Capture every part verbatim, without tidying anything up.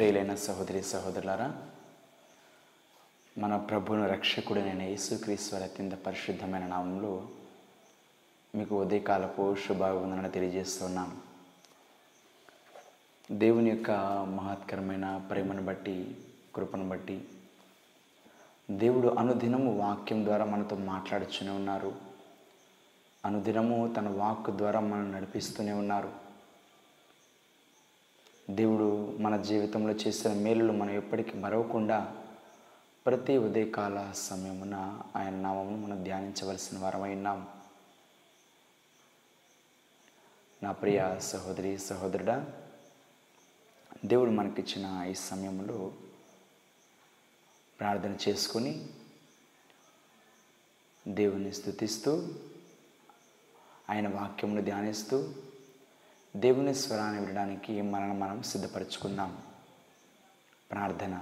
ప్రియులైన సహోదరి సహోదరులారా, మన ప్రభువును రక్షకుడైన యేసుక్రీస్తు వారి అత్యంత పరిశుద్ధమైన నామంలో మీకు ఉదయకాలపు శుభాభివందనలు తెలియజేస్తున్నాను. దేవుని యొక్క మహత్కరమైన ప్రేమను బట్టి, కృపను బట్టి దేవుడు అనుదినము వాక్యం ద్వారా మనతో మాట్లాడుతూనే ఉన్నారు. అనుదినము తన వాక్కు ద్వారా మనల్ని నడిపిస్తూనే ఉన్నారు. దేవుడు మన జీవితంలో చేసిన మేలులు మనం ఎప్పటికీ మరవకుండా ప్రతి ఉదయకాల సమయమున ఆయన నామమును మనం ధ్యానించవలసిన వారమై ఉన్నాం. నా ప్రియ సహోదరి సహోదరుడా, దేవుడు మనకిచ్చిన ఈ సమయంలో ప్రార్థన చేసుకొని దేవుని స్తుతిస్తూ, ఆయన వాక్యమును ధ్యానిస్తూ, దేవుని స్వరాన్ని వినడానికి మనల్ని మనం సిద్ధపరచుకుందాం. ప్రార్థన.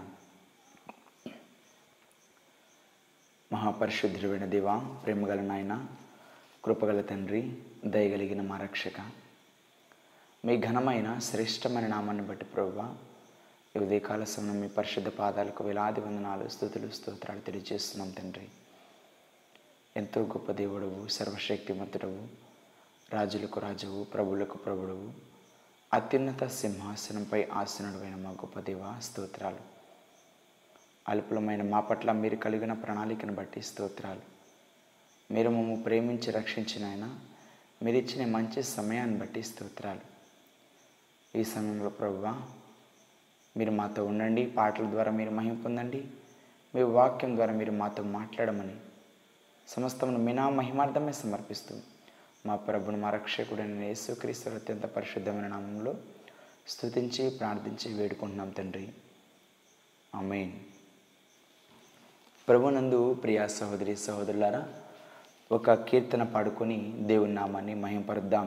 మహాపరిశుద్ధుడైన దేవా, ప్రేమగల నాయన, కృపగల తండ్రి, దయగలిగిన మా రక్షక, మీ ఘనమైన శ్రేష్టమైన నామాన్ని బట్టి ప్రభువా, ఈ ఉదయకాల సమయం మీ పరిశుద్ధ పాదాలకు వేలాది వందనాలు, స్తుతులు, స్తోత్రాలు తెలియజేస్తున్నాం తండ్రి. ఎంతో గొప్ప దేవుడవు, సర్వశక్తిమంతుడవు, రాజులకు రాజువు, ప్రభులకు ప్రభుడువు, అత్యున్నత సింహాసనంపై ఆసనుడైన మా గొప్ప దేవ స్తోత్రాలు. అల్పులమైన మా పట్ల మీరు కలిగిన ప్రణాళికను బట్టి స్తోత్రాలు. మీరు మమ్ము ప్రేమించి రక్షించిన ఆయన, మీరిచ్చిన మంచి సమయాన్ని బట్టి స్తోత్రాలు. ఈ సమయంలో ప్రభువా, మీరు మాతో ఉండండి. పాటల ద్వారా మీరు మహిమ పొందండి. మీ వాక్యం ద్వారా మీరు మాతో మాట్లాడమని సమస్తమును మీ నా మహిమార్థమే సమర్పిస్తూ, మా ప్రభుని మా రక్షకుడైన యేసుక్రీస్తు అత్యంత పరిశుద్ధమైన నామంలో స్తుతించి ప్రార్థించి వేడుకుంటున్నాం తండ్రి. ఆమేన్. ప్రభునందు ప్రియా సహోదరి సహోదరులారా, ఒక కీర్తన పాడుకొని దేవుని నామాన్ని మహింపరుద్దాం.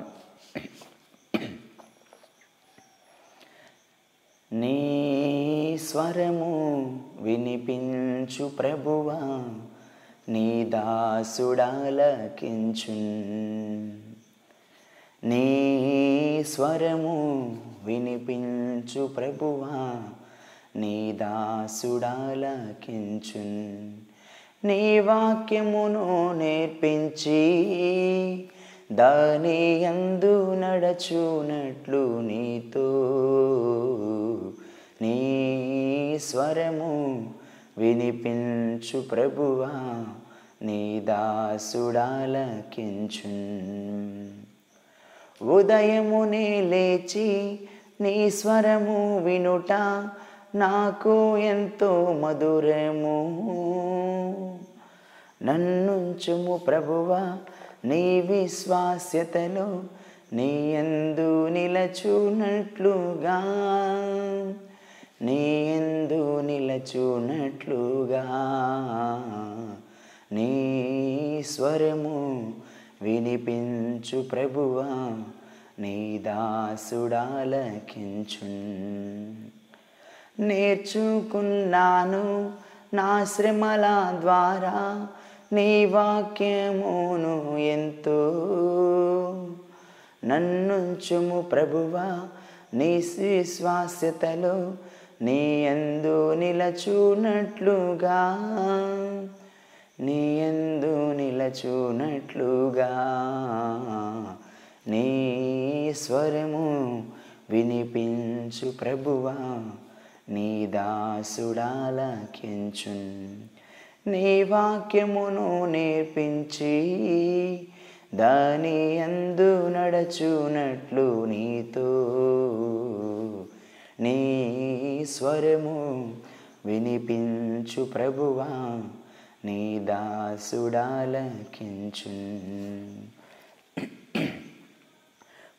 నీ స్వరము వినిపించు ప్రభువా, నీ దాసుడాలకించు. నీ స్వరము వినిపించు ప్రభువా, నీ దాసుడాలకించు. నీ వాక్యమును నేర్పించి దాని యందు నడచునట్లు నీతో, నీ స్వరము వినిపించు ప్రభువా, నీ దాసుడాలకించు. ఉదయమునే లేచి నీ స్వరము వినుట నాకు ఎంతో మధురము. నన్నుంచుము ప్రభువా నీ విశ్వాస్యతలో, నీ యందు నిలచునట్లుగా, నీ యందు నిలచునట్లుగా. నీ స్వరము వినిపించు ప్రభువా, నీ దాసుడాలకించు. నేర్చుకున్నాను నా శ్రమల ద్వారా నీ వాక్యమును ఎంతో. నన్నుంచుము ప్రభువా నీ విశ్వాస్యతలో, నీ యందు నిలచునట్లుగా, నీ యందు నిలచునట్లుగా. నీ స్వరము వినిపించు ప్రభువా, నీ దాసుడాలకించు. నీ వాక్యమును నేర్పించి దాని యందు నడచునట్లు నీతో, నీ స్వరము వినిపించు ప్రభువా, నీ దాసుడాలకించు.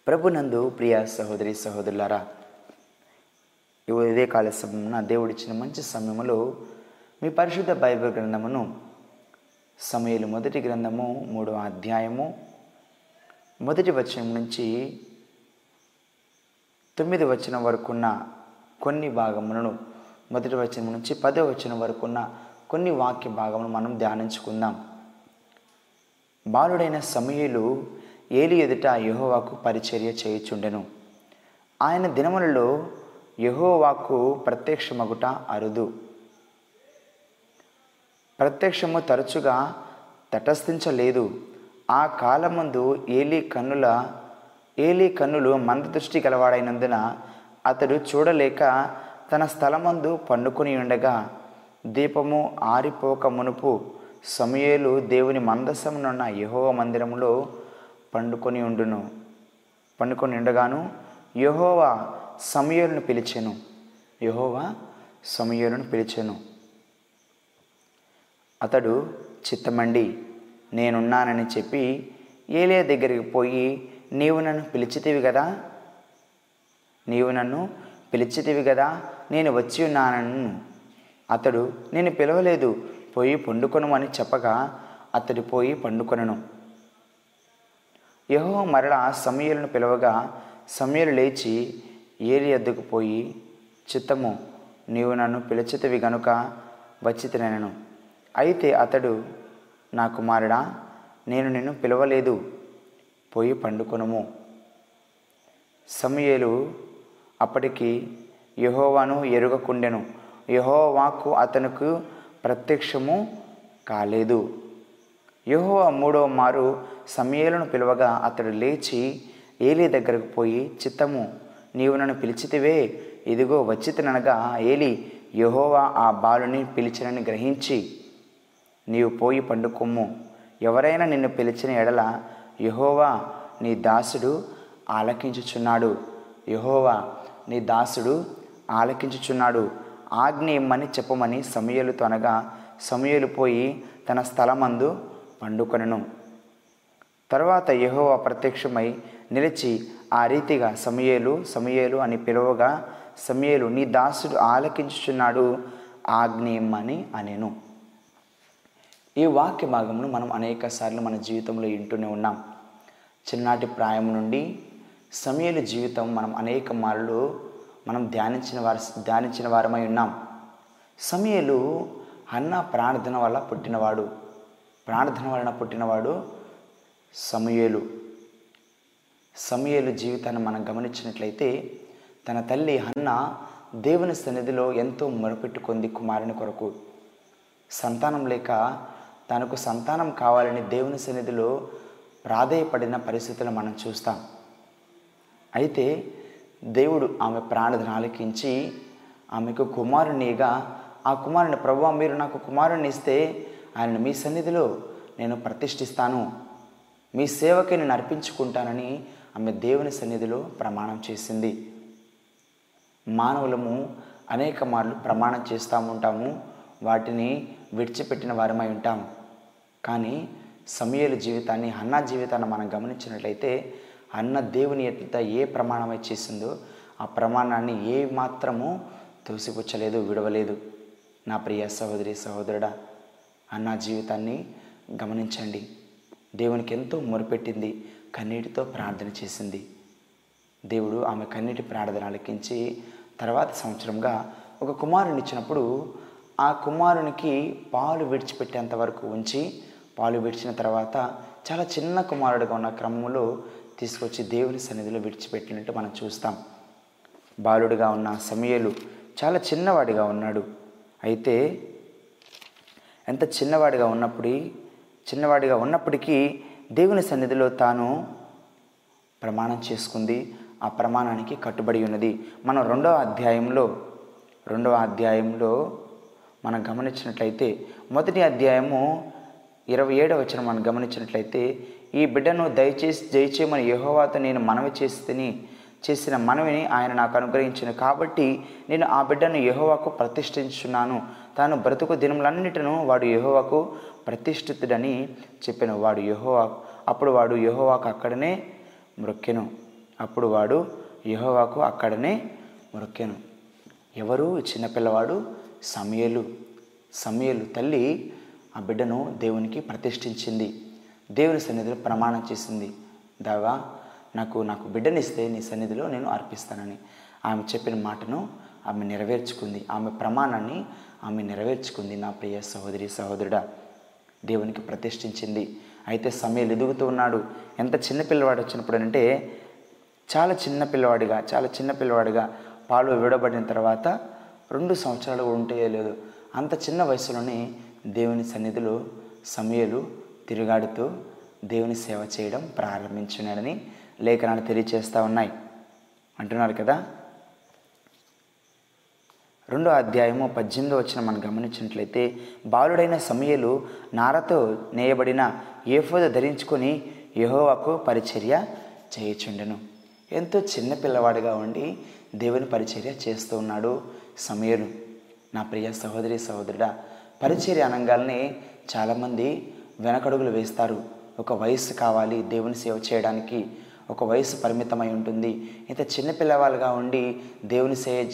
ప్రభునందు ప్రియ సహోదరి సహోదరులారా, ఇదే కాల సమయమున దేవుడిచ్చిన మంచి సమయంలో మీ పరిశుద్ధ బైబిల్ గ్రంథమును సమూయేలు మొదటి గ్రంథము మూడవ అధ్యాయము మొదటి వచనం నుంచి తొమ్మిది వచనం వరకున్న కొన్ని భాగములను, మొదటి వచనం నుంచి పదో వచనం వరకున్న కొన్ని వాక్య భాగములను మనం ధ్యానించుకుందాం. బాలుడైన సమూయేలు ఏలీ ఎదుట యెహోవాకు పరిచర్య చేయుచుండెను. ఆయన దినములలో యెహోవాకు ప్రత్యక్షమగుట అరుదు. ప్రత్యక్షము తరచుగా తటస్థించలేదు. ఆ కాలమందు ఏలీ కన్నుల ఏలీ కన్నులు మందదృష్టి గలవాడైనందున అతడు చూడలేక తన స్థలమందు పండుకొని ఉండగా దీపము ఆరిపోక మునుపు సమూయేలు దేవుని మందసమునున్న యెహోవా మందిరములో పండుకొని ఉండును పండుకొని ఉండగాను యెహోవా సమూయేలును పిలిచెను యెహోవా సమూయేలును పిలిచెను అతడు చిత్తమండి నేనున్నానని చెప్పి ఏలే దగ్గరికి పోయి నీవు నన్ను పిలిచితివి కదా నీవు నన్ను పిలిచితివి కదా నేను వచ్చి ఉన్నానను. అతడు నేను పిలవలేదు, పోయి పండుకొను అని చెప్పగా అతడు పోయి పండుకొనను. యెహోవా మరలా సమూయేలును పిలవగా సమూయేలు లేచి ఏలీ ఎద్దుకు పోయి చిత్తము నీవు నన్ను పిలిచితివి గనుక వచ్చి తినెను. అయితే అతడు నా కుమారుడా, నేను నిన్ను పిలవలేదు, పోయి పండుకొనుము. సమూయేలు అప్పటికి యెహోవాను ఎరుగకుండెను, యెహోవాకు అతనుకు ప్రత్యక్షము కాలేదు. యెహోవా మూడవ మారు సమూయేలును పిలవగా అతడు లేచి ఏలీ దగ్గరకు పోయి చిత్తము నీవు నన్ను పిలిచితివే, ఇదిగో వచ్చితిననగా ఏలీ యెహోవా ఆ బాలుని పిలిచినని గ్రహించి నీవు పోయి పండుకొమ్ము, ఎవరైనా నిన్ను పిలిచిన ఎడల యెహోవా నీ దాసుడు ఆలకించుచున్నాడు యెహోవా నీ దాసుడు ఆలకించుచున్నాడు ఆజ్ఞ ఇమ్మని చెప్పమని సమూయేలుతో అనగా సమూయేలు పోయి తన స్థలమందు పండుకొనెను. తర్వాత యెహోవా ప్రత్యక్షమై నిలిచి ఆ రీతిగా సమూయేలు సమూయేలు అని పిలవగా సమూయేలు నీ దాసుడు ఆలకించుచున్నాడు ఆజ్ఞ ఇమ్మని అనెను. ఈ వాక్య భాగమును మనం అనేక సార్లు మన జీవితంలో వింటూనే ఉన్నాం. చిన్ననాటి ప్రాయం నుండి సమూయేలు జీవితం మనం అనేక మార్లు మనం ధ్యానించిన వారు ధ్యానించిన వారమై ఉన్నాం. సమూయేలు హన్నా ప్రార్థన వల్ల పుట్టినవాడు ప్రార్థన వలన పుట్టినవాడు సమూయేలు. సమూయేలు జీవితాన్ని మనం గమనించినట్లయితే తన తల్లి హన్నా దేవుని సన్నిధిలో ఎంతో మొరపెట్టుకుంది కుమారుని కొరకు. సంతానం లేక తనకు సంతానం కావాలని దేవుని సన్నిధిలో ప్రాధేయపడిన పరిస్థితులు మనం చూస్తాం. అయితే దేవుడు ఆమె ప్రార్థన ఆలకించి ఆమెకు కుమారునిగా ఆ కుమారుని ప్రభువా మీరు నాకు కుమారుని ఇస్తే ఆయన మీ సన్నిధిలో నేను ప్రతిష్ఠిస్తాను, మీ సేవకి నేను అర్పించుకుంటానని ఆమె దేవుని సన్నిధిలో ప్రమాణం చేసింది. మానవులము అనేక మార్లు ప్రమాణం చేస్తూ ఉంటాము, వాటిని విడిచిపెట్టిన వారమై ఉంటాము. కానీ సమూయేలు జీవితాన్ని హన్నా జీవితాన్ని మనం గమనించినట్లయితే అన్న దేవుని ఎట్లా ఏ ప్రమాణమై చేసిందో ఆ ప్రమాణాన్ని ఏ మాత్రము తోసిపుచ్చలేదు, విడవలేదు. నా ప్రియ సహోదరి సహోదరుడా, అన్న జీవితాన్ని గమనించండి. దేవునికి ఎంతో మొరపెట్టింది, కన్నీటితో ప్రార్థన చేసింది. దేవుడు ఆమె కన్నీటి ప్రార్థన ఆలకించి తర్వాత సంవత్సరంగా ఒక కుమారుని ఇచ్చినప్పుడు ఆ కుమారునికి పాలు విడిచిపెట్టేంత వరకు ఉంచి పాలు విడిచిన తర్వాత చాలా చిన్న కుమారుడుగా ఉన్న క్రమంలో తీసుకొచ్చి దేవుని సన్నిధిలో విడిచిపెట్టినట్టు మనం చూస్తాం. బాలుడిగా ఉన్న సమూయేలు చాలా చిన్నవాడిగా ఉన్నాడు. అయితే ఎంత చిన్నవాడిగా ఉన్నప్పుడు చిన్నవాడిగా ఉన్నప్పటికీ దేవుని సన్నిధిలో తాను ప్రమాణం చేసుకుంది, ఆ ప్రమాణానికి కట్టుబడి ఉన్నది. మనం రెండవ అధ్యాయంలో రెండవ అధ్యాయంలో మనం గమనించినట్లయితే మొదటి అధ్యాయము ఇరవై ఏడవ వచనం మనం గమనించినట్లయితే ఈ బిడ్డను దయచేసి జయచేయమని యెహోవాతో నేను మనవి చేసి చేసిన మనవిని ఆయన నాకు అనుగ్రహించను, కాబట్టి నేను ఆ బిడ్డను యెహోవాకు ప్రతిష్ఠించున్నాను, తాను బ్రతుకు దినములన్నిటిను వాడు యెహోవాకు ప్రతిష్ఠితుడని చెప్పాను. వాడు యెహోవా అప్పుడు వాడు యెహోవాకు అక్కడనే మ్రొక్కెను అప్పుడు వాడు యెహోవాకు అక్కడనే మ్రొక్కెను ఎవరు? చిన్నపిల్లవాడు సమూయేలు. సమూయేలు తల్లి ఆ బిడ్డను దేవునికి ప్రతిష్ఠించింది, దేవుని సన్నిధిలో ప్రమాణం చేసింది, దేవా నాకు నాకు బిడ్డనిస్తే నీ సన్నిధిలో నేను అర్పిస్తానని. ఆమె చెప్పిన మాటను ఆమె నెరవేర్చుకుంది, ఆమె ప్రమాణాన్ని ఆమె నెరవేర్చుకుంది. నా ప్రియ సహోదరి సహోదరుడా, దేవునికి ప్రతిష్ఠించింది. అయితే సమూయేలు ఎదుగుతూ ఉన్నాడు. ఎంత చిన్నపిల్లవాడు వచ్చినప్పుడు అంటే చాలా చిన్న పిల్లవాడిగా చాలా చిన్న పిల్లవాడిగా పాలు విడబడిన తర్వాత రెండు సంవత్సరాలు ఉంటే లేదు. అంత చిన్న వయసులోనే దేవుని సన్నిధిలో సమూయేలు తిరుగాడుతూ దేవుని సేవ చేయడం ప్రారంభించున్నాడని లేఖనాలు తెలియజేస్తూ ఉన్నాయి అంటున్నారు కదా. రెండో అధ్యాయము పద్దెనిమిదో వచనం మనం గమనించినట్లయితే, బాలుడైన సమూయేలు నారతో నేయబడిన ఏఫోదు ధరించుకొని యెహోవాకు పరిచర్య చేయుచుండెను. ఎంతో చిన్న పిల్లవాడిగా ఉండి దేవుని పరిచర్య చేస్తూ ఉన్నాడు సమూయేలు. నా ప్రియ సహోదరి సహోదరుడా, పరిచర్య అనగానే చాలామంది వెనకడుగులు వేస్తారు. ఒక వయసు కావాలి దేవుని సేవ చేయడానికి, ఒక వయసు పరిమితమై ఉంటుంది. ఇంత చిన్న పిల్లవాళ్ళుగా ఉండి దేవుని సేవ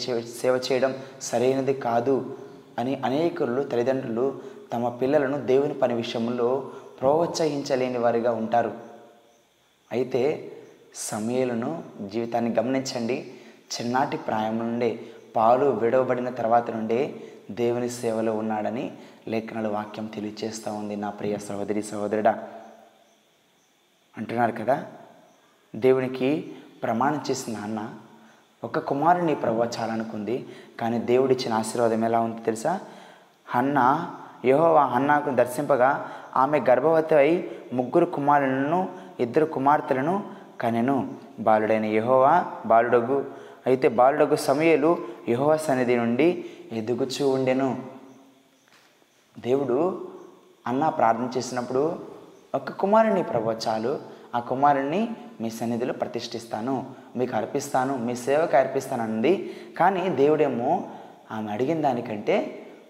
సేవ చేయడం సరైనది కాదు అని అనేకులు తల్లిదండ్రులు తమ పిల్లలను దేవుని పని విషయంలో ప్రోత్సహించలేని వారిగా ఉంటారు. అయితే సమూయేలును జీవితాన్ని గమనించండి. చిన్నాటి ప్రాయం నుండే, పాలు విడవబడిన తర్వాత నుండే దేవుని సేవలో ఉన్నాడని లేఖనాల వాక్యం తెలియజేస్తూ ఉంది. నా ప్రియ సహోదరి సహోదరుడా అంటున్నారు కదా, దేవునికి ప్రమాణం చేసిన నాన్న ఒక కుమారుని ప్రభువా చాలనుకుంది. కానీ దేవుడిచ్చిన ఆశీర్వాదం ఎలా ఉందో తెలుసా? హన్నా యెహోవా హన్నాకు దర్శింపగా ఆమె గర్భవతి అయి ముగ్గురు కుమారులను ఇద్దరు కుమార్తెలను కనెను. బాలుడైన యెహోవా బాలుడగు అయితే బాలుడగు సమూయేలు యెహోవా సన్నిధి నుండి ఎదుగుచూ ఉండెను. దేవుడు అన్న ప్రార్థన చేసినప్పుడు ఒక కుమారుని ప్రభువా చాలు, ఆ కుమారుణ్ణి మీ సన్నిధిలో ప్రతిష్ఠిస్తాను, మీకు అర్పిస్తాను, మీ సేవకు అర్పిస్తాను అన్నది. కానీ దేవుడేమో ఆమె అడిగిన దానికంటే,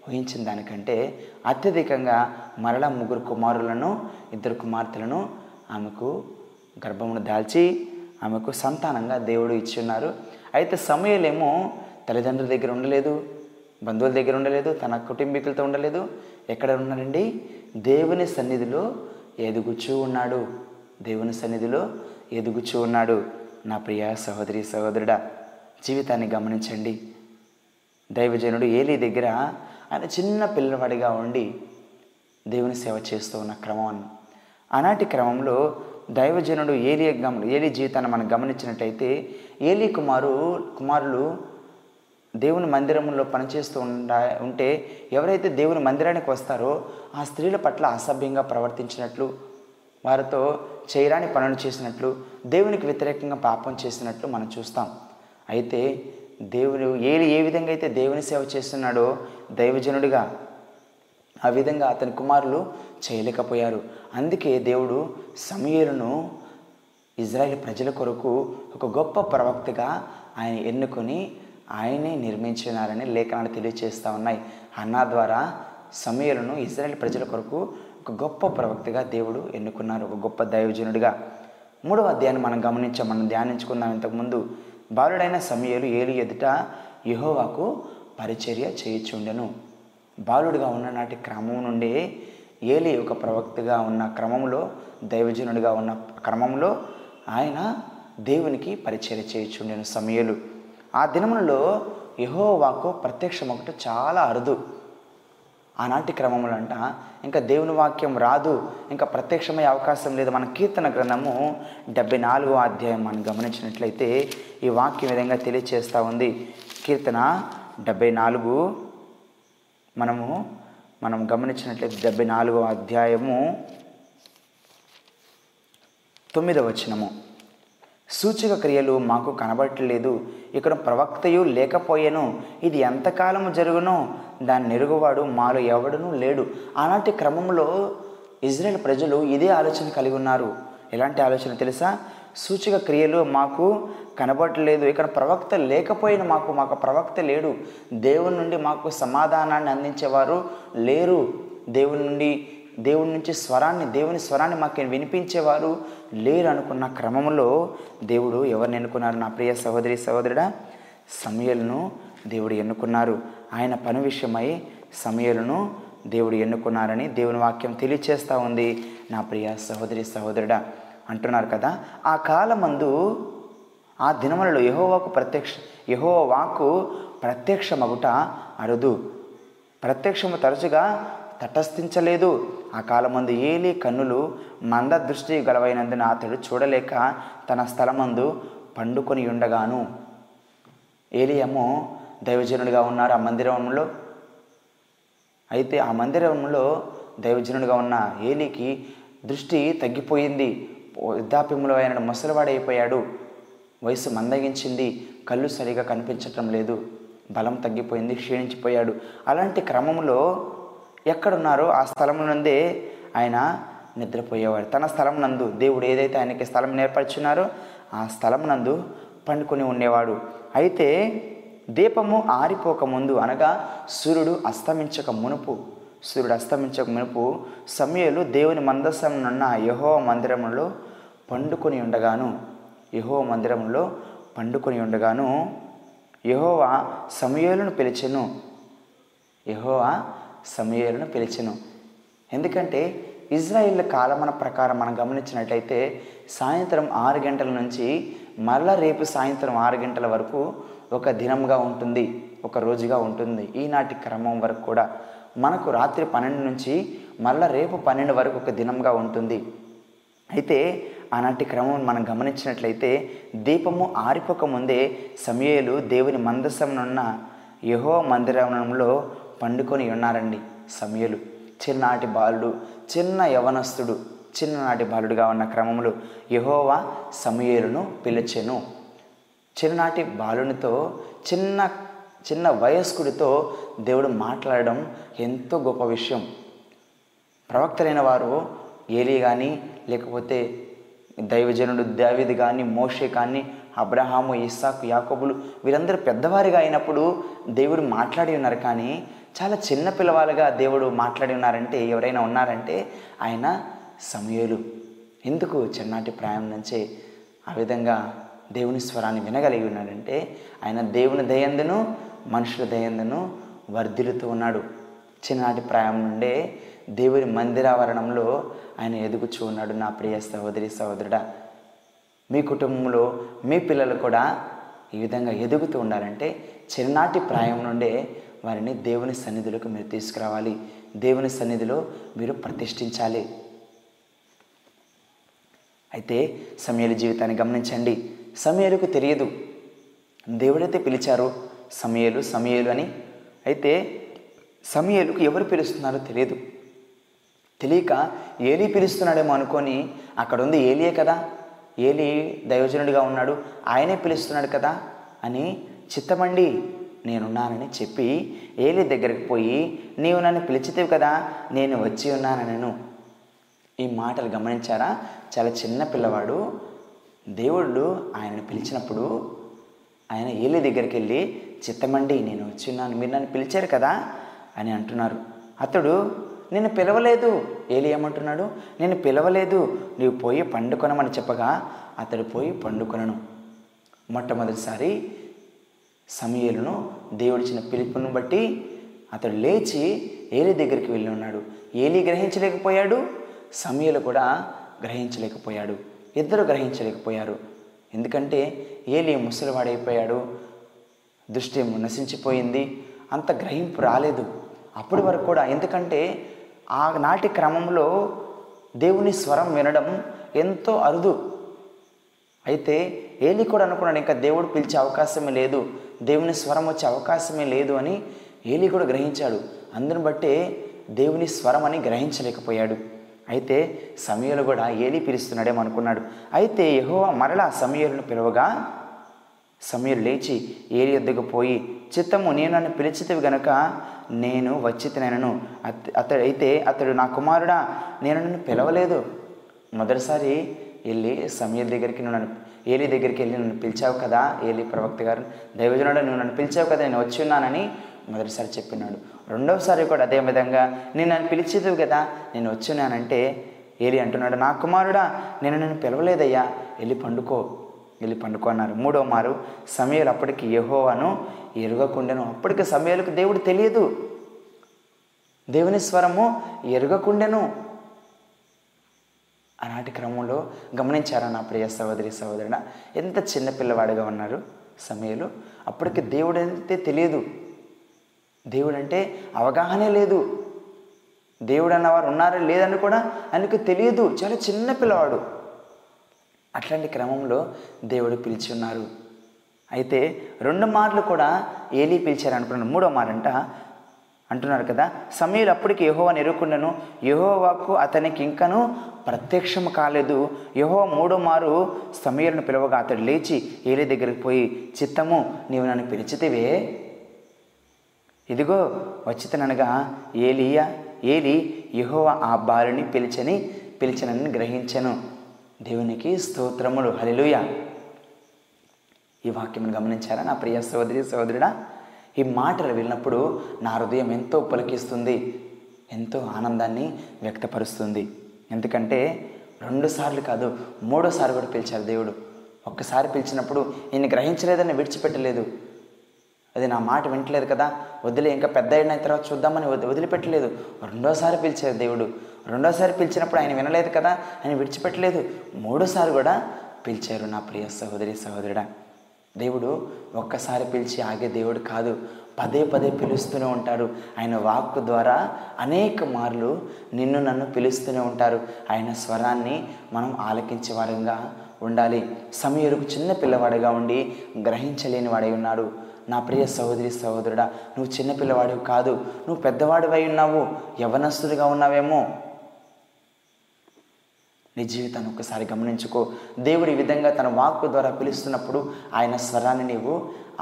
ఊహించిన దానికంటే అత్యధికంగా మరలా ముగ్గురు కుమారులను ఇద్దరు కుమార్తెలను ఆమెకు గర్భమును దాల్చి ఆమెకు సంతానంగా దేవుడు ఇచ్చి ఉన్నారు. అయితే సమూయేలేమో తల్లిదండ్రుల దగ్గర ఉండలేదు, బంధువుల దగ్గర ఉండలేదు, తన కుటుంబీకులతో ఉండలేదు. ఎక్కడ ఉన్నాడండి? దేవుని సన్నిధిలో ఎదుగుచూ ఉన్నాడు. దేవుని సన్నిధిలో ఎదుగుచూ ఉన్నాడు. నా ప్రియ సహోదరి సహోదరుడా, జీవితాన్ని గమనించండి. దైవజనుడు ఏలీ దగ్గర ఆయన చిన్న పిల్లవాడిగా ఉండి దేవుని సేవ చేస్తూ ఉన్న క్రమం, ఆనాటి క్రమంలో దైవజనుడు ఏలీ గమ ఏలీ జీవితాన్ని మనం గమనించినట్టయితే, ఏలీ కుమారు కుమారులు దేవుని మందిరంలో పనిచేస్తూ ఉండ ఉంటే ఎవరైతే దేవుని మందిరానికి వస్తారో ఆ స్త్రీల పట్ల అసభ్యంగా ప్రవర్తించినట్లు, వారితో చేయరాని పనులు చేసినట్లు, దేవునికి వ్యతిరేకంగా పాపం చేసినట్లు మనం చూస్తాం. అయితే దేవుడు ఏలీ ఏ విధంగా అయితే దేవుని సేవ చేస్తున్నాడో దైవజనుడిగా, ఆ విధంగా అతని కుమారులు చేయలేకపోయారు. అందుకే దేవుడు సమూయేలును ఇజ్రాయేల్ ప్రజల కొరకు ఒక గొప్ప ప్రవక్తగా ఆయన ఎన్నుకొని ఆయనే నిర్మించున్నారని లేఖనాలు తెలియజేస్తూ ఉన్నాయి. హన్నా ద్వారా సమూయేలును ఇజ్రాయేల్ ప్రజల కొరకు ఒక గొప్ప ప్రవక్తగా దేవుడు ఎన్నుకున్నారు, ఒక గొప్ప దైవజనుడిగా. మూడవ అధ్యాయాన్ని మనం గమనించాం, మనం ధ్యానించుకున్నాం ఇంతకుముందు. బాలుడైన సమూయేలు ఏలీ ఎదుట యెహోవాకు పరిచర్య చేయుచుండెను. బాలుడిగా ఉన్న నాటి క్రమం నుండి ఏలీ ఒక ప్రవక్తగా ఉన్న క్రమంలో, దైవజనుడిగా ఉన్న క్రమంలో ఆయన దేవునికి పరిచర్య చేయుచుండెను సమూయేలు. ఆ దినములలో యెహోవాకు ప్రత్యక్షం ఒకటి చాలా అరుదు. ఆనాటి క్రమంలో అంట ఇంకా దేవుని వాక్యం రాదు, ఇంకా ప్రత్యక్షమయ్యే అవకాశం లేదు. మన కీర్తన గ్రంథము డెబ్బై నాలుగో అధ్యాయం మనం గమనించినట్లయితే ఈ వాక్యం విధంగా తెలియచేస్తూ ఉంది. కీర్తన డెబ్బై నాలుగు మనము మనం గమనించినట్లయితే డెబ్బై నాలుగో అధ్యాయము తొమ్మిదవ వచనము, సూచక క్రియలు మాకు కనబడట్లేదు, ఇక్కడ ప్రవక్తయు లేకపోయాను, ఇది ఎంతకాలము జరుగునో దాన్ని నెరుగువాడు మాలో ఎవడనూ లేడు. అలాంటి క్రమంలో ఇజ్రాయేల్ ప్రజలు ఇదే ఆలోచన కలిగి ఉన్నారు. ఎలాంటి ఆలోచన తెలుసా? సూచక క్రియలు మాకు కనబడట్లేదు, ఇక్కడ ప్రవక్త లేకపోయినా మాకు మాకు ప్రవక్త లేడు, దేవుని నుండి మాకు సమాధానాన్ని అందించేవారు లేరు, దేవుని నుండి దేవుని నుంచి స్వరాన్ని దేవుని స్వరాన్ని మాకు వినిపించేవారు లేరు అనుకున్న క్రమంలో దేవుడు ఎవరిని ఎన్నుకున్నారు? నా ప్రియ సహోదరి సహోదరుడా, సమూయేలును దేవుడు ఎన్నుకున్నారు. ఆయన పని విషయమై సమూయేలును దేవుడు ఎన్నుకున్నారని దేవుని వాక్యం తెలియచేస్తూ ఉంది. నా ప్రియ సహోదరి సహోదరుడా అంటున్నారు కదా, ఆ కాలమందు ఆ దినములలో యెహోవాకు ప్రత్యక్ష యెహోవాకు ప్రత్యక్షమగుట అరుదు, ప్రత్యక్షము తరచుగా తటస్థించలేదు. ఆ కాలమందు ఏలీ కన్నులు మంద దృష్టి గలవైనందున అతడు చూడలేక తన స్థలమందు పండుకొని ఉండగాను ఏలియాము దైవజనుడిగా ఉన్నారు ఆ మందిరంలో. అయితే ఆ మందిరంలో దైవజనుడిగా ఉన్న ఏలీకి దృష్టి తగ్గిపోయింది. వృద్ధాప్యంలో ఆయన ముసలివాడైపోయాడు, వయసు మందగించింది, కళ్ళు సరిగా కనిపించటం లేదు, బలం తగ్గిపోయింది, క్షీణించిపోయాడు. అలాంటి క్రమంలో ఎక్కడున్నారో ఆ స్థలం నుండే ఆయన నిద్రపోయేవాడు. తన స్థలం నందు దేవుడు ఏదైతే ఆయనకి స్థలం ఏర్పరచున్నారో ఆ స్థలం నందు పండుకొని ఉండేవాడు. అయితే దీపము ఆరిపోక ముందు, అనగా సూర్యుడు అస్తమించక మునుపు సూర్యుడు అస్తమించక మునుపు సమూయేలు దేవుని మందసమున్న యెహోవా మందిరంలో పండుకొని ఉండగాను యెహోవా మందిరంలో పండుకొని ఉండగాను యెహోవా సమూయేలును పిలిచెను. యెహోవా సమూయేలును పిలిచెను. ఎందుకంటే ఇజ్రాయిల్ కాలమాన ప్రకారం మనం గమనించినట్లయితే సాయంత్రం ఆరు గంటల నుంచి మరలా రేపు సాయంత్రం ఆరు గంటల వరకు ఒక దినంగా ఉంటుంది, ఒక రోజుగా ఉంటుంది. ఈనాటి క్రమం వరకు కూడా మనకు రాత్రి పన్నెండు నుంచి మరలా రేపు పన్నెండు వరకు ఒక దినంగా ఉంటుంది. అయితే ఆనాటి క్రమం మనం గమనించినట్లయితే దీపము ఆరిపోకముందే సమూయేలు దేవుని మందసమున్న యెహోవా మందిరంలో పండుకొని ఉన్నారండి. సమూయేలు చిన్ననాటి బాలుడు, చిన్న యవనస్తుడు, చిన్ననాటి బాలుడుగా ఉన్న క్రమంలో యెహోవా సమూయేలును పిలిచెను. చిన్ననాటి బాలునితో, చిన్న చిన్న వయస్కుడితో దేవుడు మాట్లాడడం ఎంతో గొప్ప విషయం. ప్రవక్తలైన వారు ఏలీ కానీ, లేకపోతే దైవజనుడు దావీదు కానీ, మోషే కానీ, అబ్రహాము, ఇస్సాకు, యాకోబులు వీరందరూ పెద్దవారిగా అయినప్పుడు దేవుడు మాట్లాడి ఉన్నారు. కానీ చాలా చిన్న పిల్లవాళ్ళుగా దేవుడు మాట్లాడి ఉన్నారంటే, ఎవరైనా ఉన్నారంటే ఆయన సమూయేలు. ఎందుకు చిన్ననాటి ప్రాయం నుంచే ఆ విధంగా దేవుని స్వరాన్ని వినగలిగి ఉన్నాడంటే ఆయన దేవుని దయందును మనుషుల దయందును వర్ధిల్లుతూ ఉన్నాడు. చిన్ననాటి ప్రాయం నుండే దేవుని మందిరావరణంలో ఆయన ఎదుగుచూ ఉన్నాడు. నా ప్రియ సహోదరి సహోదరుడా, మీ కుటుంబంలో మీ పిల్లలు కూడా ఈ విధంగా ఎదుగుతూ ఉండాలంటే చిన్ననాటి ప్రాయం నుండే వారిని దేవుని సన్నిధిలోకి మీరు తీసుకురావాలి, దేవుని సన్నిధిలో మీరు ప్రతిష్ఠించాలి. అయితే సమూయేలు జీవితాన్ని గమనించండి. సమూయేలుకు తెలియదు దేవుడైతే పిలిచారు సమూయేలు సమూయేలు అని. అయితే సమూయేలుకు ఎవరు పిలుస్తున్నారో తెలియదు. తెలియక ఏలీ పిలుస్తున్నాడేమో అనుకొని, అక్కడ ఉంది ఏలీయే కదా, ఏలీ దైవజనుడిగా ఉన్నాడు, ఆయనే పిలుస్తున్నాడు కదా అని, చిత్తమండి నేనున్నానని చెప్పి ఏలీ దగ్గరికి పోయి, నీవు నన్ను పిలిచితేవు కదా, నేను వచ్చి ఉన్నానను. ఈ మాటలు గమనించారా? చాలా చిన్న పిల్లవాడు దేవుడు ఆయనను పిలిచినప్పుడు ఆయన ఏలీ దగ్గరికి వెళ్ళి, చిత్తమండి నేను వచ్చి ఉన్నాను, మీరు నన్ను పిలిచారు కదా అని అంటున్నారు. అతడు, నేను పిలవలేదు. ఏలీ ఏమంటున్నాడు? నేను పిలవలేదు, నీవు పోయి పండుకొనమని చెప్పగా అతడు పోయి పండుకొనను. మొట్టమొదటిసారి సమూయేలును దేవుడిచ్చిన పిలుపును బట్టి అతడు లేచి ఏలీ దగ్గరికి వెళ్ళి ఉన్నాడు. ఏలీ గ్రహించలేకపోయాడు, సమూయేలు కూడా గ్రహించలేకపోయాడు, ఇద్దరు గ్రహించలేకపోయారు. ఎందుకంటే ఏలీ ముసలివాడైపోయాడు, దృష్టి నశించిపోయింది, అంత గ్రహింపు రాలేదు అప్పటి వరకు కూడా. ఎందుకంటే ఆనాటి క్రమంలో దేవుని స్వరం వినడం ఎంతో అరుదు. అయితే ఏలీ కూడా అనుకున్నాడు, ఇంకా దేవుడు పిలిచే అవకాశమే లేదు, దేవుని స్వరం వచ్చే అవకాశమే లేదు అని ఏలీ కూడా గ్రహించాడు. అందుని బట్టే దేవుని స్వరం అని గ్రహించలేకపోయాడు. అయితే సమూయేలు కూడా ఏలీ పిలుస్తున్నాడేమో అనుకున్నాడు. అయితే యెహోవా మరలా సమూయేలును పిలవగా సమూయేలు లేచి ఏలీ వద్దకు పోయి, చిత్తము నేను నన్ను పిలిచితివి గనుక నేను వచ్చి తినను. అతడు అయితే అతడు, నా కుమారుడా, నేను నన్ను పిలవలేదు, మొదటిసారి వెళ్ళి సమూయేలు దగ్గరికి నువ్వు నన్ను ఏలీ దగ్గరికి వెళ్ళి నన్ను పిలిచావు కదా, ఏలీ ప్రవక్త గారు దైవజనుడు నువ్వు నన్ను పిలిచావు కదా, నేను వచ్చి ఉన్నానని మొదటిసారి చెప్పినాడు. రెండవసారి కూడా అదే విధంగా, నేను నన్ను పిలిచేది కదా, నేను వచ్చున్నానంటే ఏలీ అంటున్నాడు, నా కుమారుడా, నేను నన్ను పిలవలేదయ్యా, వెళ్ళి పండుకో, వెళ్ళి పండుకో అన్నారు. మూడో మారు సమూయేలు అప్పటికి యెహోవాను ఎరుగకుండెను. అప్పటికి సమూయేలుకు దేవుడు తెలియదు, దేవుని స్వరము ఎరుగకుండెను. ఆనాటి క్రమంలో గమనించారా నా ప్రియ సహోదరి సహోదరుడా, ఎంత చిన్న పిల్లవాడుగా ఉన్నారు సమూయేలు. అప్పటికి దేవుడు అంటే తెలియదు, దేవుడు అంటే అవగాహనే లేదు, దేవుడు అన్నవారు ఉన్నారా లేదని కూడా ఆయనకు తెలియదు, చాలా చిన్న పిల్లవాడు. అట్లాంటి క్రమంలో దేవుడు పిలిచి ఉన్నారు. అయితే రెండు మార్లు కూడా ఏలీ పిలిచారు అనుకున్నాను. మూడో మారంట అంటున్నారు కదా, సమూయేలు అప్పటికి యెహోవాను ఎరుకుండెను, యెహోవాకు అతనికి ఇంకనూ ప్రత్యక్షం కాలేదు. యెహోవా మూడో మారు సమూయేలును పిలవగా అతడు లేచి ఏలీ దగ్గరికి పోయి, చిత్తము నీవు నన్ను పిలిచితివే, ఇదిగో వచ్చితననగా ఏలీయా ఏలీ యెహోవా ఆ బాలుని పిలిచని పిలిచనని గ్రహించెను. దేవునికి స్తోత్రములు, హల్లెలూయా. ఈ వాక్యమును గమనించారా నా ప్రియ సోదరి సోదరుడా? ఈ మాటలు విన్నప్పుడు నా హృదయం ఎంతో పులకిస్తుంది, ఎంతో ఆనందాన్ని వ్యక్తపరుస్తుంది. ఎందుకంటే రెండుసార్లు కాదు, మూడోసారి కూడా పిలిచారు దేవుడు. ఒక్కసారి పిలిచినప్పుడు ఈయన గ్రహించలేదని విడిచిపెట్టలేదు, అది నా మాట వింటలేదు కదా వదిలే, ఇంకా పెద్ద అయిన తర్వాత చూద్దామని వదిలిపెట్టలేదు. రెండోసారి పిలిచారు దేవుడు, రెండోసారి పిలిచినప్పుడు ఆయన వినలేదు కదా, ఆయన విడిచిపెట్టలేదు, మూడోసారి కూడా పిలిచారు. నా ప్రియ సహోదరి సహోదరుడా, దేవుడు ఒక్కసారి పిలిచి ఆగే దేవుడు కాదు, పదే పదే పిలుస్తూనే ఉంటారు. ఆయన వాక్కు ద్వారా అనేక మార్లు నిన్ను నన్ను పిలుస్తూనే ఉంటారు. ఆయన స్వరాన్ని మనం ఆలకించే వారంగా ఉండాలి. సమూయేలుకు చిన్న పిల్లవాడిగా ఉండి గ్రహించలేని వాడై ఉన్నాడు. నా ప్రియ సహోదరి సహోదరుడా, నువ్వు చిన్న పిల్లవాడివి కాదు, నువ్వు పెద్దవాడివై ఉన్నావు, యవనస్తుడిగా ఉన్నావేమో. నీ జీవితాన్ని ఒక్కసారి గమనించుకో. దేవుడు ఈ విధంగా తన వాక్కు ద్వారా పిలుస్తున్నప్పుడు ఆయన స్వరాన్ని నీవు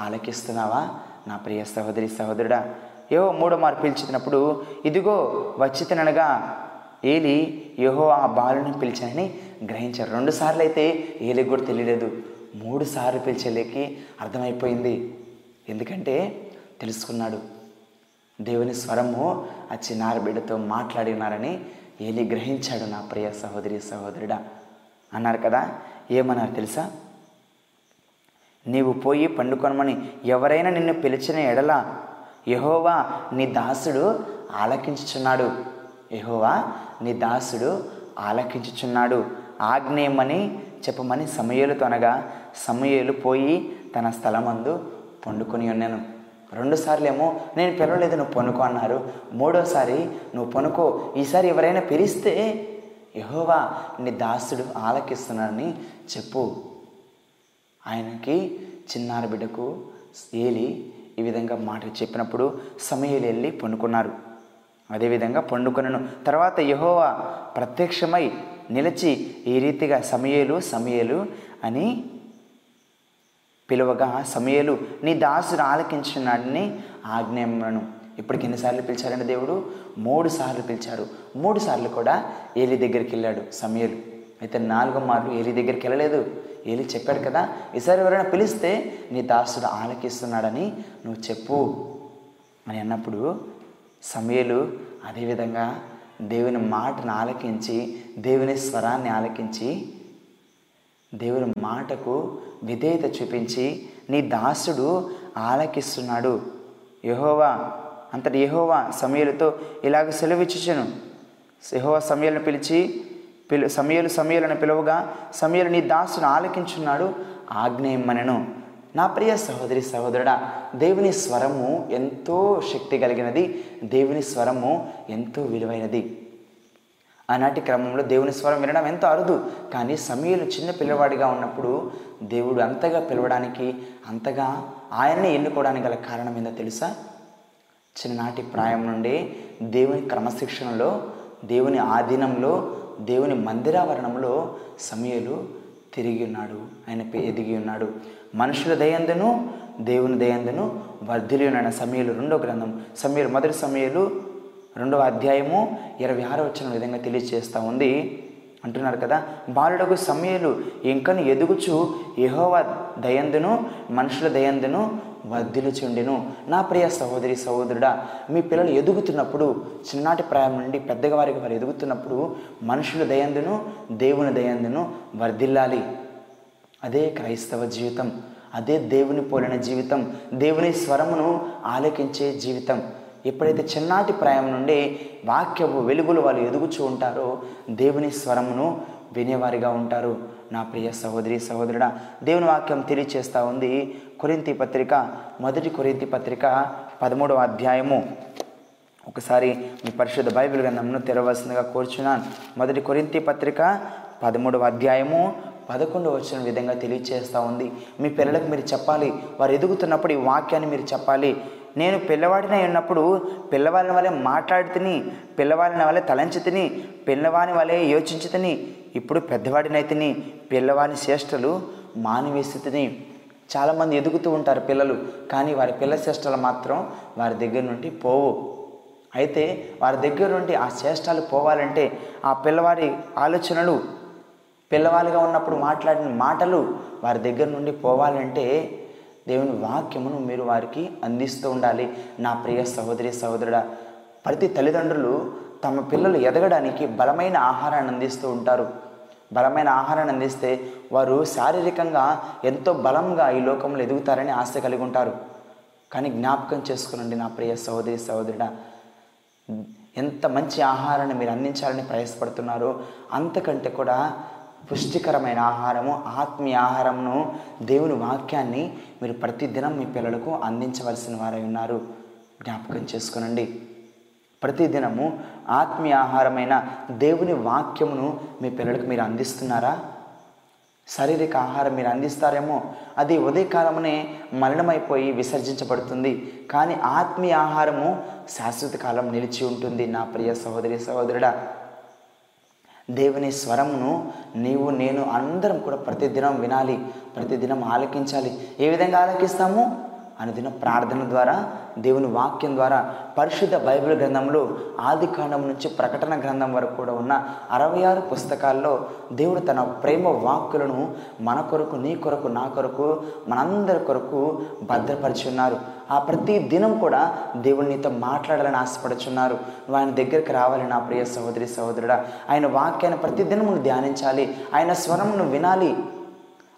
ఆలకిస్తున్నావా నా ప్రియ సహోదరి సహోదరుడా? ఏవో మూడో మారు పిలిచినప్పుడు ఇదిగో వచ్చితననగా ఏలీ యెహోవా ఆ బాలుని పిలిచానని గ్రహించారు. రెండు సార్లు అయితే ఏలికి కూడా తెలియలేదు, మూడు సార్లు పిలిచేలేకి అర్థమైపోయింది. ఎందుకంటే తెలుసుకున్నాడు దేవుని స్వరము ఆ చిన్నారి బిడ్డతో మాట్లాడినారని ఏలీ గ్రహించాడు. నా ప్రియ సహోదరి సహోదరుడా, అన్నారు కదా, ఏమన్నారు తెలుసా? నీవు పోయి పండుకొనమని ఎవరైనా నిన్ను పిలిచిన ఎడల యెహోవా నీ దాసుడు ఆలకించుచున్నాడు, యెహోవా నీ దాసుడు ఆలకించుచున్నాడు, ఆజ్ఞేయమని చెప్పమని సమూయేలుతో అనగా సమూయేలు పోయి తన స్థలమందు పండుకొని ఉన్నాను. రెండుసార్లు ఏమో నేను పిలవలేదు, నువ్వు పనుకో అన్నారు. మూడోసారి నువ్వు పనుకో, ఈసారి ఎవరైనా పిలిస్తే యెహోవా నీ దాసుడు ఆలకిస్తున్నాడని చెప్పు. ఆయనకి చిన్నారి బిడ్డకు ఏలీ ఈ విధంగా మాట చెప్పినప్పుడు సమూయేలు వెళ్ళి పనుకున్నారు. అదేవిధంగా పండుకొనను తర్వాత యెహోవా ప్రత్యక్షమై నిలిచి ఈ రీతిగా సమూయేలు సమూయేలు అని పిలువగా సమూయేలు నీ దాసుడు ఆలకించున్నాడని ఆజ్ఞను. ఇప్పటికి ఎన్నిసార్లు పిలిచారండి దేవుడు? మూడు సార్లు పిలిచారు. మూడు సార్లు కూడా ఏలీ దగ్గరికి వెళ్ళాడు సమూయేలు. అయితే నాలుగో మార్లు ఏలీ దగ్గరికి వెళ్ళలేదు. ఏలీ చెప్పాడు కదా, ఈసారి ఎవరైనా పిలిస్తే నీ దాసుడు ఆలకిస్తున్నాడని నువ్వు చెప్పు అని అన్నప్పుడు సమూయేలు అదేవిధంగా దేవుని మాటను ఆలకించి, దేవుని స్వరాన్ని ఆలకించి, దేవుని మాటకు విధేయత చూపించి నీ దాసుడు ఆలకిస్తున్నాడు యెహోవా. అంతటి యెహోవా సమూయేలుతో ఇలాగ సెలవిచ్చుచెను. యెహోవా సమూయేలును పిలిచి పిలు సమూయేలు సమూయేలును పిలువగా సమూయేలు నీ దాసును ఆలకించున్నాడు, ఆజ్ఞేయమనెను. నా ప్రియ సహోదరి సహోదరుడా, దేవుని స్వరము ఎంతో శక్తి కలిగినది, దేవుని స్వరము ఎంతో విలువైనది. ఆనాటి క్రమంలో దేవుని స్వరం వినడం ఎంతో అరుదు, కానీ సమూయేలు చిన్న పిల్లవాడిగా ఉన్నప్పుడు దేవుడు అంతగా పిలవడానికి, అంతగా ఆయన్ని ఎన్నుకోవడానికి గల కారణం ఏందో తెలుసా? చిన్ననాటి ప్రాయం నుండి దేవుని క్రమశిక్షణలో, దేవుని ఆధీనంలో, దేవుని మందిరావరణంలో సమూయేలు తిరిగి ఉన్నాడు, ఆయన ఎదిగి ఉన్నాడు. మనుషుల దయందును దేవుని దయందును వర్ధిల్లి ఉన్నాడు. సమూయేలు రెండో గ్రంథం సమూయేలు మొదటి సమూయేలు రెండవ అధ్యాయము ఇరవై ఆరో వచనం విధంగా తెలియజేస్తూ ఉంది. అంటున్నారు కదా, బాలుడకు సమూయేలు ఇంకను ఎదుగుచు యెహోవా దయందును మనుషుల దయందును వర్ధిల్లుచుండెను. నా ప్రియ సహోదరి సహోదరుడా, మీ పిల్లలు ఎదుగుతున్నప్పుడు, చిన్ననాటి ప్రాయం నుండి పెద్దగా వారికి వారు ఎదుగుతున్నప్పుడు మనుషుల దయందును దేవుని దయందును వర్ధిల్లాలి. అదే క్రైస్తవ జీవితం, అదే దేవుని పోలిన జీవితం, దేవుని స్వరమును ఆలకించే జీవితం. ఎప్పుడైతే చిన్ననాటి ప్రాయం నుండి వాక్యపు వెలుగులు వాళ్ళు ఎదుగుచూ ఉంటారో దేవుని స్వరమును వినేవారిగా ఉంటారు. నా ప్రియ సహోదరి సహోదరుడా, దేవుని వాక్యం తెలియచేస్తూ ఉంది. కొరింథీ పత్రిక మొదటి కొరింథీ పత్రిక పదమూడవ అధ్యాయము, ఒకసారి మీ పరిశుద్ధ బైబిల్ గ్రంథంను తెరవలసిందిగా కోరుచున్నాను. మొదటి కొరింథీ పత్రిక పదమూడవ అధ్యాయము పదకొండవ వచనం విధంగా తెలియచేస్తూ ఉంది. మీ పిల్లలకు మీరు చెప్పాలి, వారు ఎదుగుతున్నప్పుడు ఈ వాక్యాన్ని మీరు చెప్పాలి. నేను పిల్లవాడినై ఉన్నప్పుడు పిల్లవాడిని వలె మాట్లాడి తిని, పిల్లవాడిని వలె తలంచి తిని, పిల్లవాని వలె యోచించి తిని, ఇప్పుడు పెద్దవాడినై తిని, పిల్లవాని చేష్టలు మానివేసి తిని. చాలామంది ఎదుగుతూ ఉంటారు పిల్లలు, కానీ వారి పిల్ల చేష్టలు మాత్రం వారి దగ్గర నుండి పోవు. అయితే వారి దగ్గర నుండి ఆ చేష్టాలు పోవాలంటే ఆ పిల్లవాడి ఆలోచనలు, పిల్లవాళ్ళుగా ఉన్నప్పుడు మాట్లాడిన మాటలు వారి దగ్గర నుండి పోవాలంటే దేవుని వాక్యమును మీరు వారికి అందిస్తూ ఉండాలి. నా ప్రియ సహోదరి సహోదరుడా, ప్రతి తల్లిదండ్రులు తమ పిల్లలు ఎదగడానికి బలమైన ఆహారాన్ని అందిస్తూ ఉంటారు. బలమైన ఆహారాన్ని అందిస్తే వారు శారీరకంగా ఎంతో బలంగా ఈ లోకంలో ఎదుగుతారని ఆశ కలిగి ఉంటారు. కానీ జ్ఞాపకం చేసుకునండి నా ప్రియ సహోదరి సహోదరుడా, ఎంత మంచి ఆహారాన్ని మీరు అందించాలని ప్రయాసపడుతున్నారో అంతకంటే కూడా పుష్టికరమైన ఆహారము, ఆత్మీయ ఆహారమును, దేవుని వాక్యాన్ని మీరు ప్రతిదినం మీ పిల్లలకు అందించవలసిన వారై ఉన్నారు. జ్ఞాపకం చేసుకునండి. ప్రతిదినము ఆత్మీయ ఆహారమైన దేవుని వాక్యమును మీ పిల్లలకు మీరు అందిస్తున్నారా? శారీరక ఆహారం మీరు అందిస్తారేమో, అది ఉదయకాలమునే మలినమైపోయి విసర్జించబడుతుంది. కానీ ఆత్మీయ ఆహారము శాశ్వత కాలం నిలిచి ఉంటుంది. నా ప్రియ సహోదరి సహోదరుడా, దేవుని స్వరమును నీవు నేను అందరం కూడా ప్రతిదినం వినాలి, ప్రతిదినం ఆలకించాలి. ఏ విధంగా ఆలకిస్తాము? అనుదిన ప్రార్థన ద్వారా, దేవుని వాక్యం ద్వారా. పరిశుద్ధ బైబిల్ గ్రంథంలో ఆది కాండం నుంచి ప్రకటన గ్రంథం వరకు కూడా ఉన్న అరవై ఆరు పుస్తకాల్లో దేవుడు తన ప్రేమ వాక్కులను మన కొరకు, నీ కొరకు, నా కొరకు, మనందరి కొరకు భద్రపరిచి ఉన్నారు. ఆ ప్రతి దినం కూడా దేవుడు నీతో మాట్లాడాలని ఆశపడుచున్నారు. ఆయన దగ్గరికి రావాలి నా ప్రియ సహోదరి సహోదరుడా. ఆయన వాక్యాన్ని ప్రతి దినము ధ్యానించాలి, ఆయన స్వరమును వినాలి.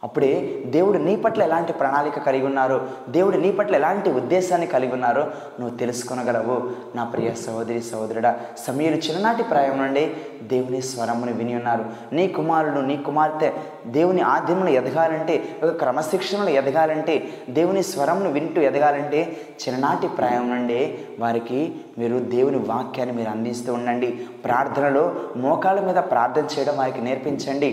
అప్పుడే దేవుడు నీ పట్ల ఎలాంటి ప్రణాళిక కలిగి ఉన్నారో, దేవుడు నీ పట్ల ఎలాంటి ఉద్దేశాన్ని కలిగి ఉన్నారో నువ్వు తెలుసుకొనగలవు. నా ప్రియ సహోదరి సహోదరుడా, సమీరు చిన్ననాటి ప్రాయం నుండి దేవుని స్వరమును విని ఉన్నారు. నీ కుమారుడు, నీ కుమార్తె దేవుని ఆధ్యంలో ఎదగాలంటే, ఒక క్రమశిక్షణలో ఎదగాలంటే, దేవుని స్వరమును వింటూ ఎదగాలంటే చిన్ననాటి ప్రాయం నుండి వారికి మీరు దేవుని వాక్యాన్ని మీరు అందిస్తూ ఉండండి. ప్రార్థనలో మోకాళ్ళ మీద ప్రార్థన చేయడం వారికి నేర్పించండి.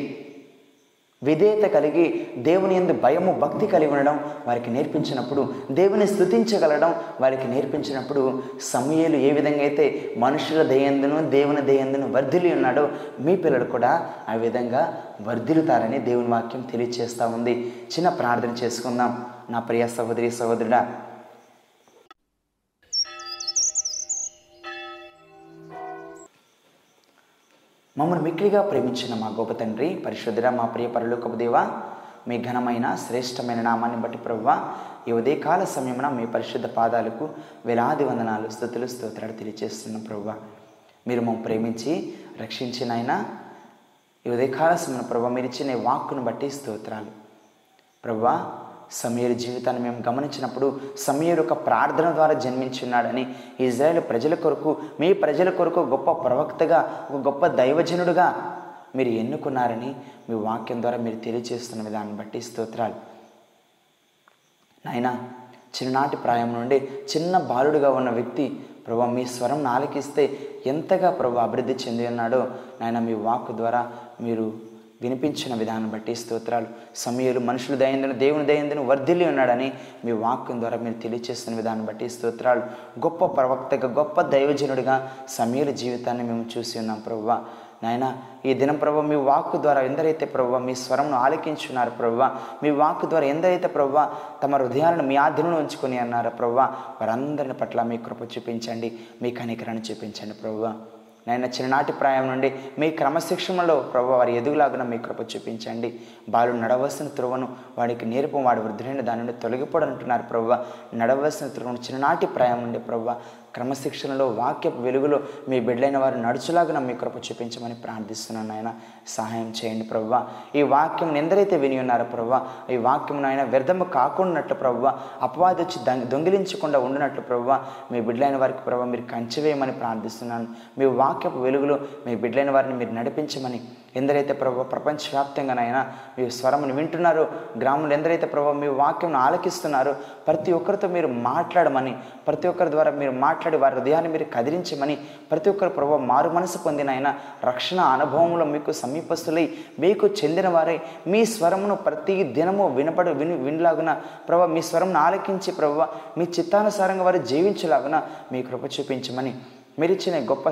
విధేయత కలిగి దేవుని యందు భయము, భక్తి కలిగి ఉండడం వారికి నేర్పించినప్పుడు, దేవుని స్తుతించగలడం వారికి నేర్పించినప్పుడు, సమూయేలు ఏ విధంగా అయితే మనుషుల దయందును దేవుని దయందును వర్ధిల్లి ఉన్నాడో మీ పిల్లలు కూడా ఆ విధంగా వర్ధిల్లుతారని దేవుని వాక్యం తెలియచేస్తూ ఉంది. చిన్న ప్రార్థన చేసుకుందాం. నా ప్రియ సహోదరి సహోదరుడా, మమ్మల్ని మిక్కిలిగా ప్రేమించిన మా గొప్ప తండ్రి, పరిశుద్ధుడా, మా ప్రియ పరలోకపు దేవా, మీ ఘనమైన శ్రేష్టమైన నామాన్ని బట్టి ప్రభువా, ఈ ఉదయకాల సమయమున మీ పరిశుద్ధ పాదాలకు వేలాది వందనాలు, స్తుతులు, స్తోత్రాలు తెలియజేస్తున్నాం ప్రభువా. మీరు మమ్మల్ని ప్రేమించి రక్షించిన ఆయన, ఈ ఉదయకాల సమయమున ప్రభువా మీరు ఇచ్చిన వాక్కును బట్టి స్తోత్రాలు ప్రభువా. సమూయేలు జీవితాన్ని మేము గమనించినప్పుడు సమూయేలు ఒక ప్రార్థన ద్వారా జన్మించున్నాడని, ఇజ్రాయేల్ ప్రజల కొరకు, మీ ప్రజల కొరకు గొప్ప ప్రవక్తగా, ఒక గొప్ప దైవజనుడుగా మీరు ఎన్నుకున్నారని మీ వాక్యం ద్వారా మీరు తెలియజేస్తున్న విధాన్ని బట్టి స్తోత్రాలు నాయనా. చిన్ననాటి ప్రాయం నుండి చిన్న బాలుడుగా ఉన్న వ్యక్తి ప్రభువా మీ స్వరం ఆలకిస్తే ఎంతగా ప్రభువా అభివృద్ధి చెంది ఉన్నాడో నాయన, మీ వాక్కు ద్వారా మీరు వినిపించిన విధానం బట్టి స్తోత్రాలు. సమూయేలు మనుషుల దయందును దేవుని దయందును వర్ధిల్లి ఉన్నాడని మీ వాక్యం ద్వారా మీరు తెలియచేస్తున్న విధానం బట్టి స్తోత్రాలు. గొప్ప ప్రవక్తగా, గొప్ప దైవజనుడిగా సమూయేలు జీవితాన్ని మేము చూసి ఉన్నాం ప్రభువా. నాయన, ఈ దినం ప్రభువా మీ వాక్కు ద్వారా ఎందరైతే ప్రభువా మీ స్వరంను ఆలకించున్నారు ప్రభువా, మీ వాక్కు ద్వారా ఎందరైతే ప్రభువా తమ హృదయాలను మీ ఆధీనంలో ఉంచుకొని అన్నారు ప్రభువా, వారందరిని పట్ల మీ కృప చూపించండి, మీ కనికరాన్ని చూపించండి ప్రభువా. నాయన, చిన్ననాటి ప్రాయం నుండి మీ క్రమశిక్షణలో ప్రభువా వారి ఎదుగులాగున మీ కృప చూపించండి. బాలుడు నడవలసిన త్రువను వాడికి నేర్పం, వాడు వృద్ధులైన దాని నుండి తొలగిపోడంటున్నారు ప్రభువా. నడవలసిన త్రువను చిన్ననాటి ప్రాయం నుండి ప్రభువా క్రమశిక్షణలో, వాక్యపు వెలుగులో మీ బిడ్డలైన వారు నడుచులాగున మీ కృప చూపించమని ప్రార్థిస్తున్నాను నాయన. సహాయం చేయండి ప్రభువా. ఈ వాక్యం ఎందరైతే విని ఉన్నారో ప్రభువా, ఈ వాక్యం నాయన వ్యర్థము కాకుండానట్లు ప్రభువా, అపవాది వచ్చి దొంగిలించకుండా ఉండినట్లు ప్రభువా మీ బిడ్డలైన వారికి ప్రభువా మీరు కంచెవేయమని ప్రార్థిస్తున్నాను. మీ వాక్యపు వెలుగులో మీ బిడ్డలైన వారిని మీరు నడిపించమని ఎందరైతే ప్రభు ప్రపంచవ్యాప్తంగానైనా మీ స్వరమును వింటున్నారో, గ్రామంలో ఎందరైతే ప్రభు మీ వాక్యంను ఆలకిస్తున్నారో ప్రతి ఒక్కరితో మీరు మాట్లాడమని, ప్రతి ఒక్కరి ద్వారా మీరు మాట్లాడి వారి హృదయాన్ని మీరు కదిలించమని, ప్రతి ఒక్కరు ప్రభు మారు మనసు పొందినైనా రక్షణ అనుభవంలో మీకు సమీపస్తులై మీకు చెందిన వారై మీ స్వరమును ప్రతి దినము వినపడు విని వినలాగున ప్రభు మీ స్వరమును ఆలకించి ప్రభు మీ చిత్తానుసారంగా వారు జీవించలాగున మీ కృప చూపించమని, మీరిచ్చిన గొప్ప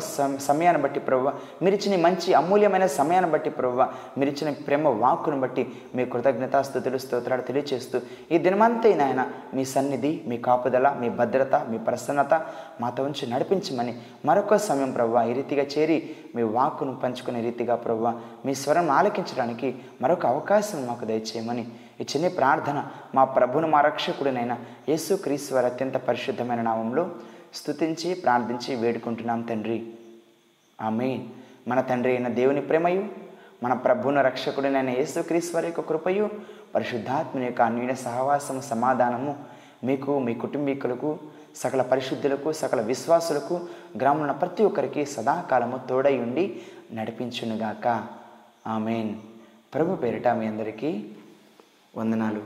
సమయాన్ని బట్టి ప్రభువా, మీరిచ్చిన మంచి అమూల్యమైన సమయాన్ని బట్టి ప్రభువా, మీరిచ్చిన ప్రేమ వాక్కును బట్టి మీ కృతజ్ఞతాస్తుతులు స్తోత్రాలు తెలియచేస్తూ ఈ దినమంతా నాయన మీ సన్నిధి, మీ కాపుదల, మీ భద్రత, మీ ప్రసన్నత మాతో ఉంచి నడిపించమని, మరొక సమయం ప్రభువా ఈ రీతిగా చేరి మీ వాక్కును పంచుకునే రీతిగా ప్రభువా మీ స్వరం ఆలకించడానికి మరొక అవకాశం మాకు దయచేయమని ఈ చిన్న ప్రార్థన మా ప్రభును మా రక్షకుడినైనా యేసు క్రీస్తు వారి అత్యంత పరిశుద్ధమైన నామంలో స్తుతించి ప్రార్థించి వేడుకుంటున్నాం తండ్రి, ఆమేన్. మన తండ్రి అయిన దేవుని ప్రేమయు, మన ప్రభువును రక్షకుడినైన యేసుక్రీస్తు వారి యొక్క కృపయు, పరిశుద్ధాత్మని యొక్క అన్వీన సహవాసము, సమాధానము మీకు, మీ కుటుంబీకులకు, సకల పరిశుద్ధులకు, సకల విశ్వాసులకు, గ్రామంలో ప్రతి ఒక్కరికి సదాకాలము తోడై ఉండి నడిపించునుగాక. ఆమేన్. ప్రభు పేరిట మీ అందరికీ వందనాలు.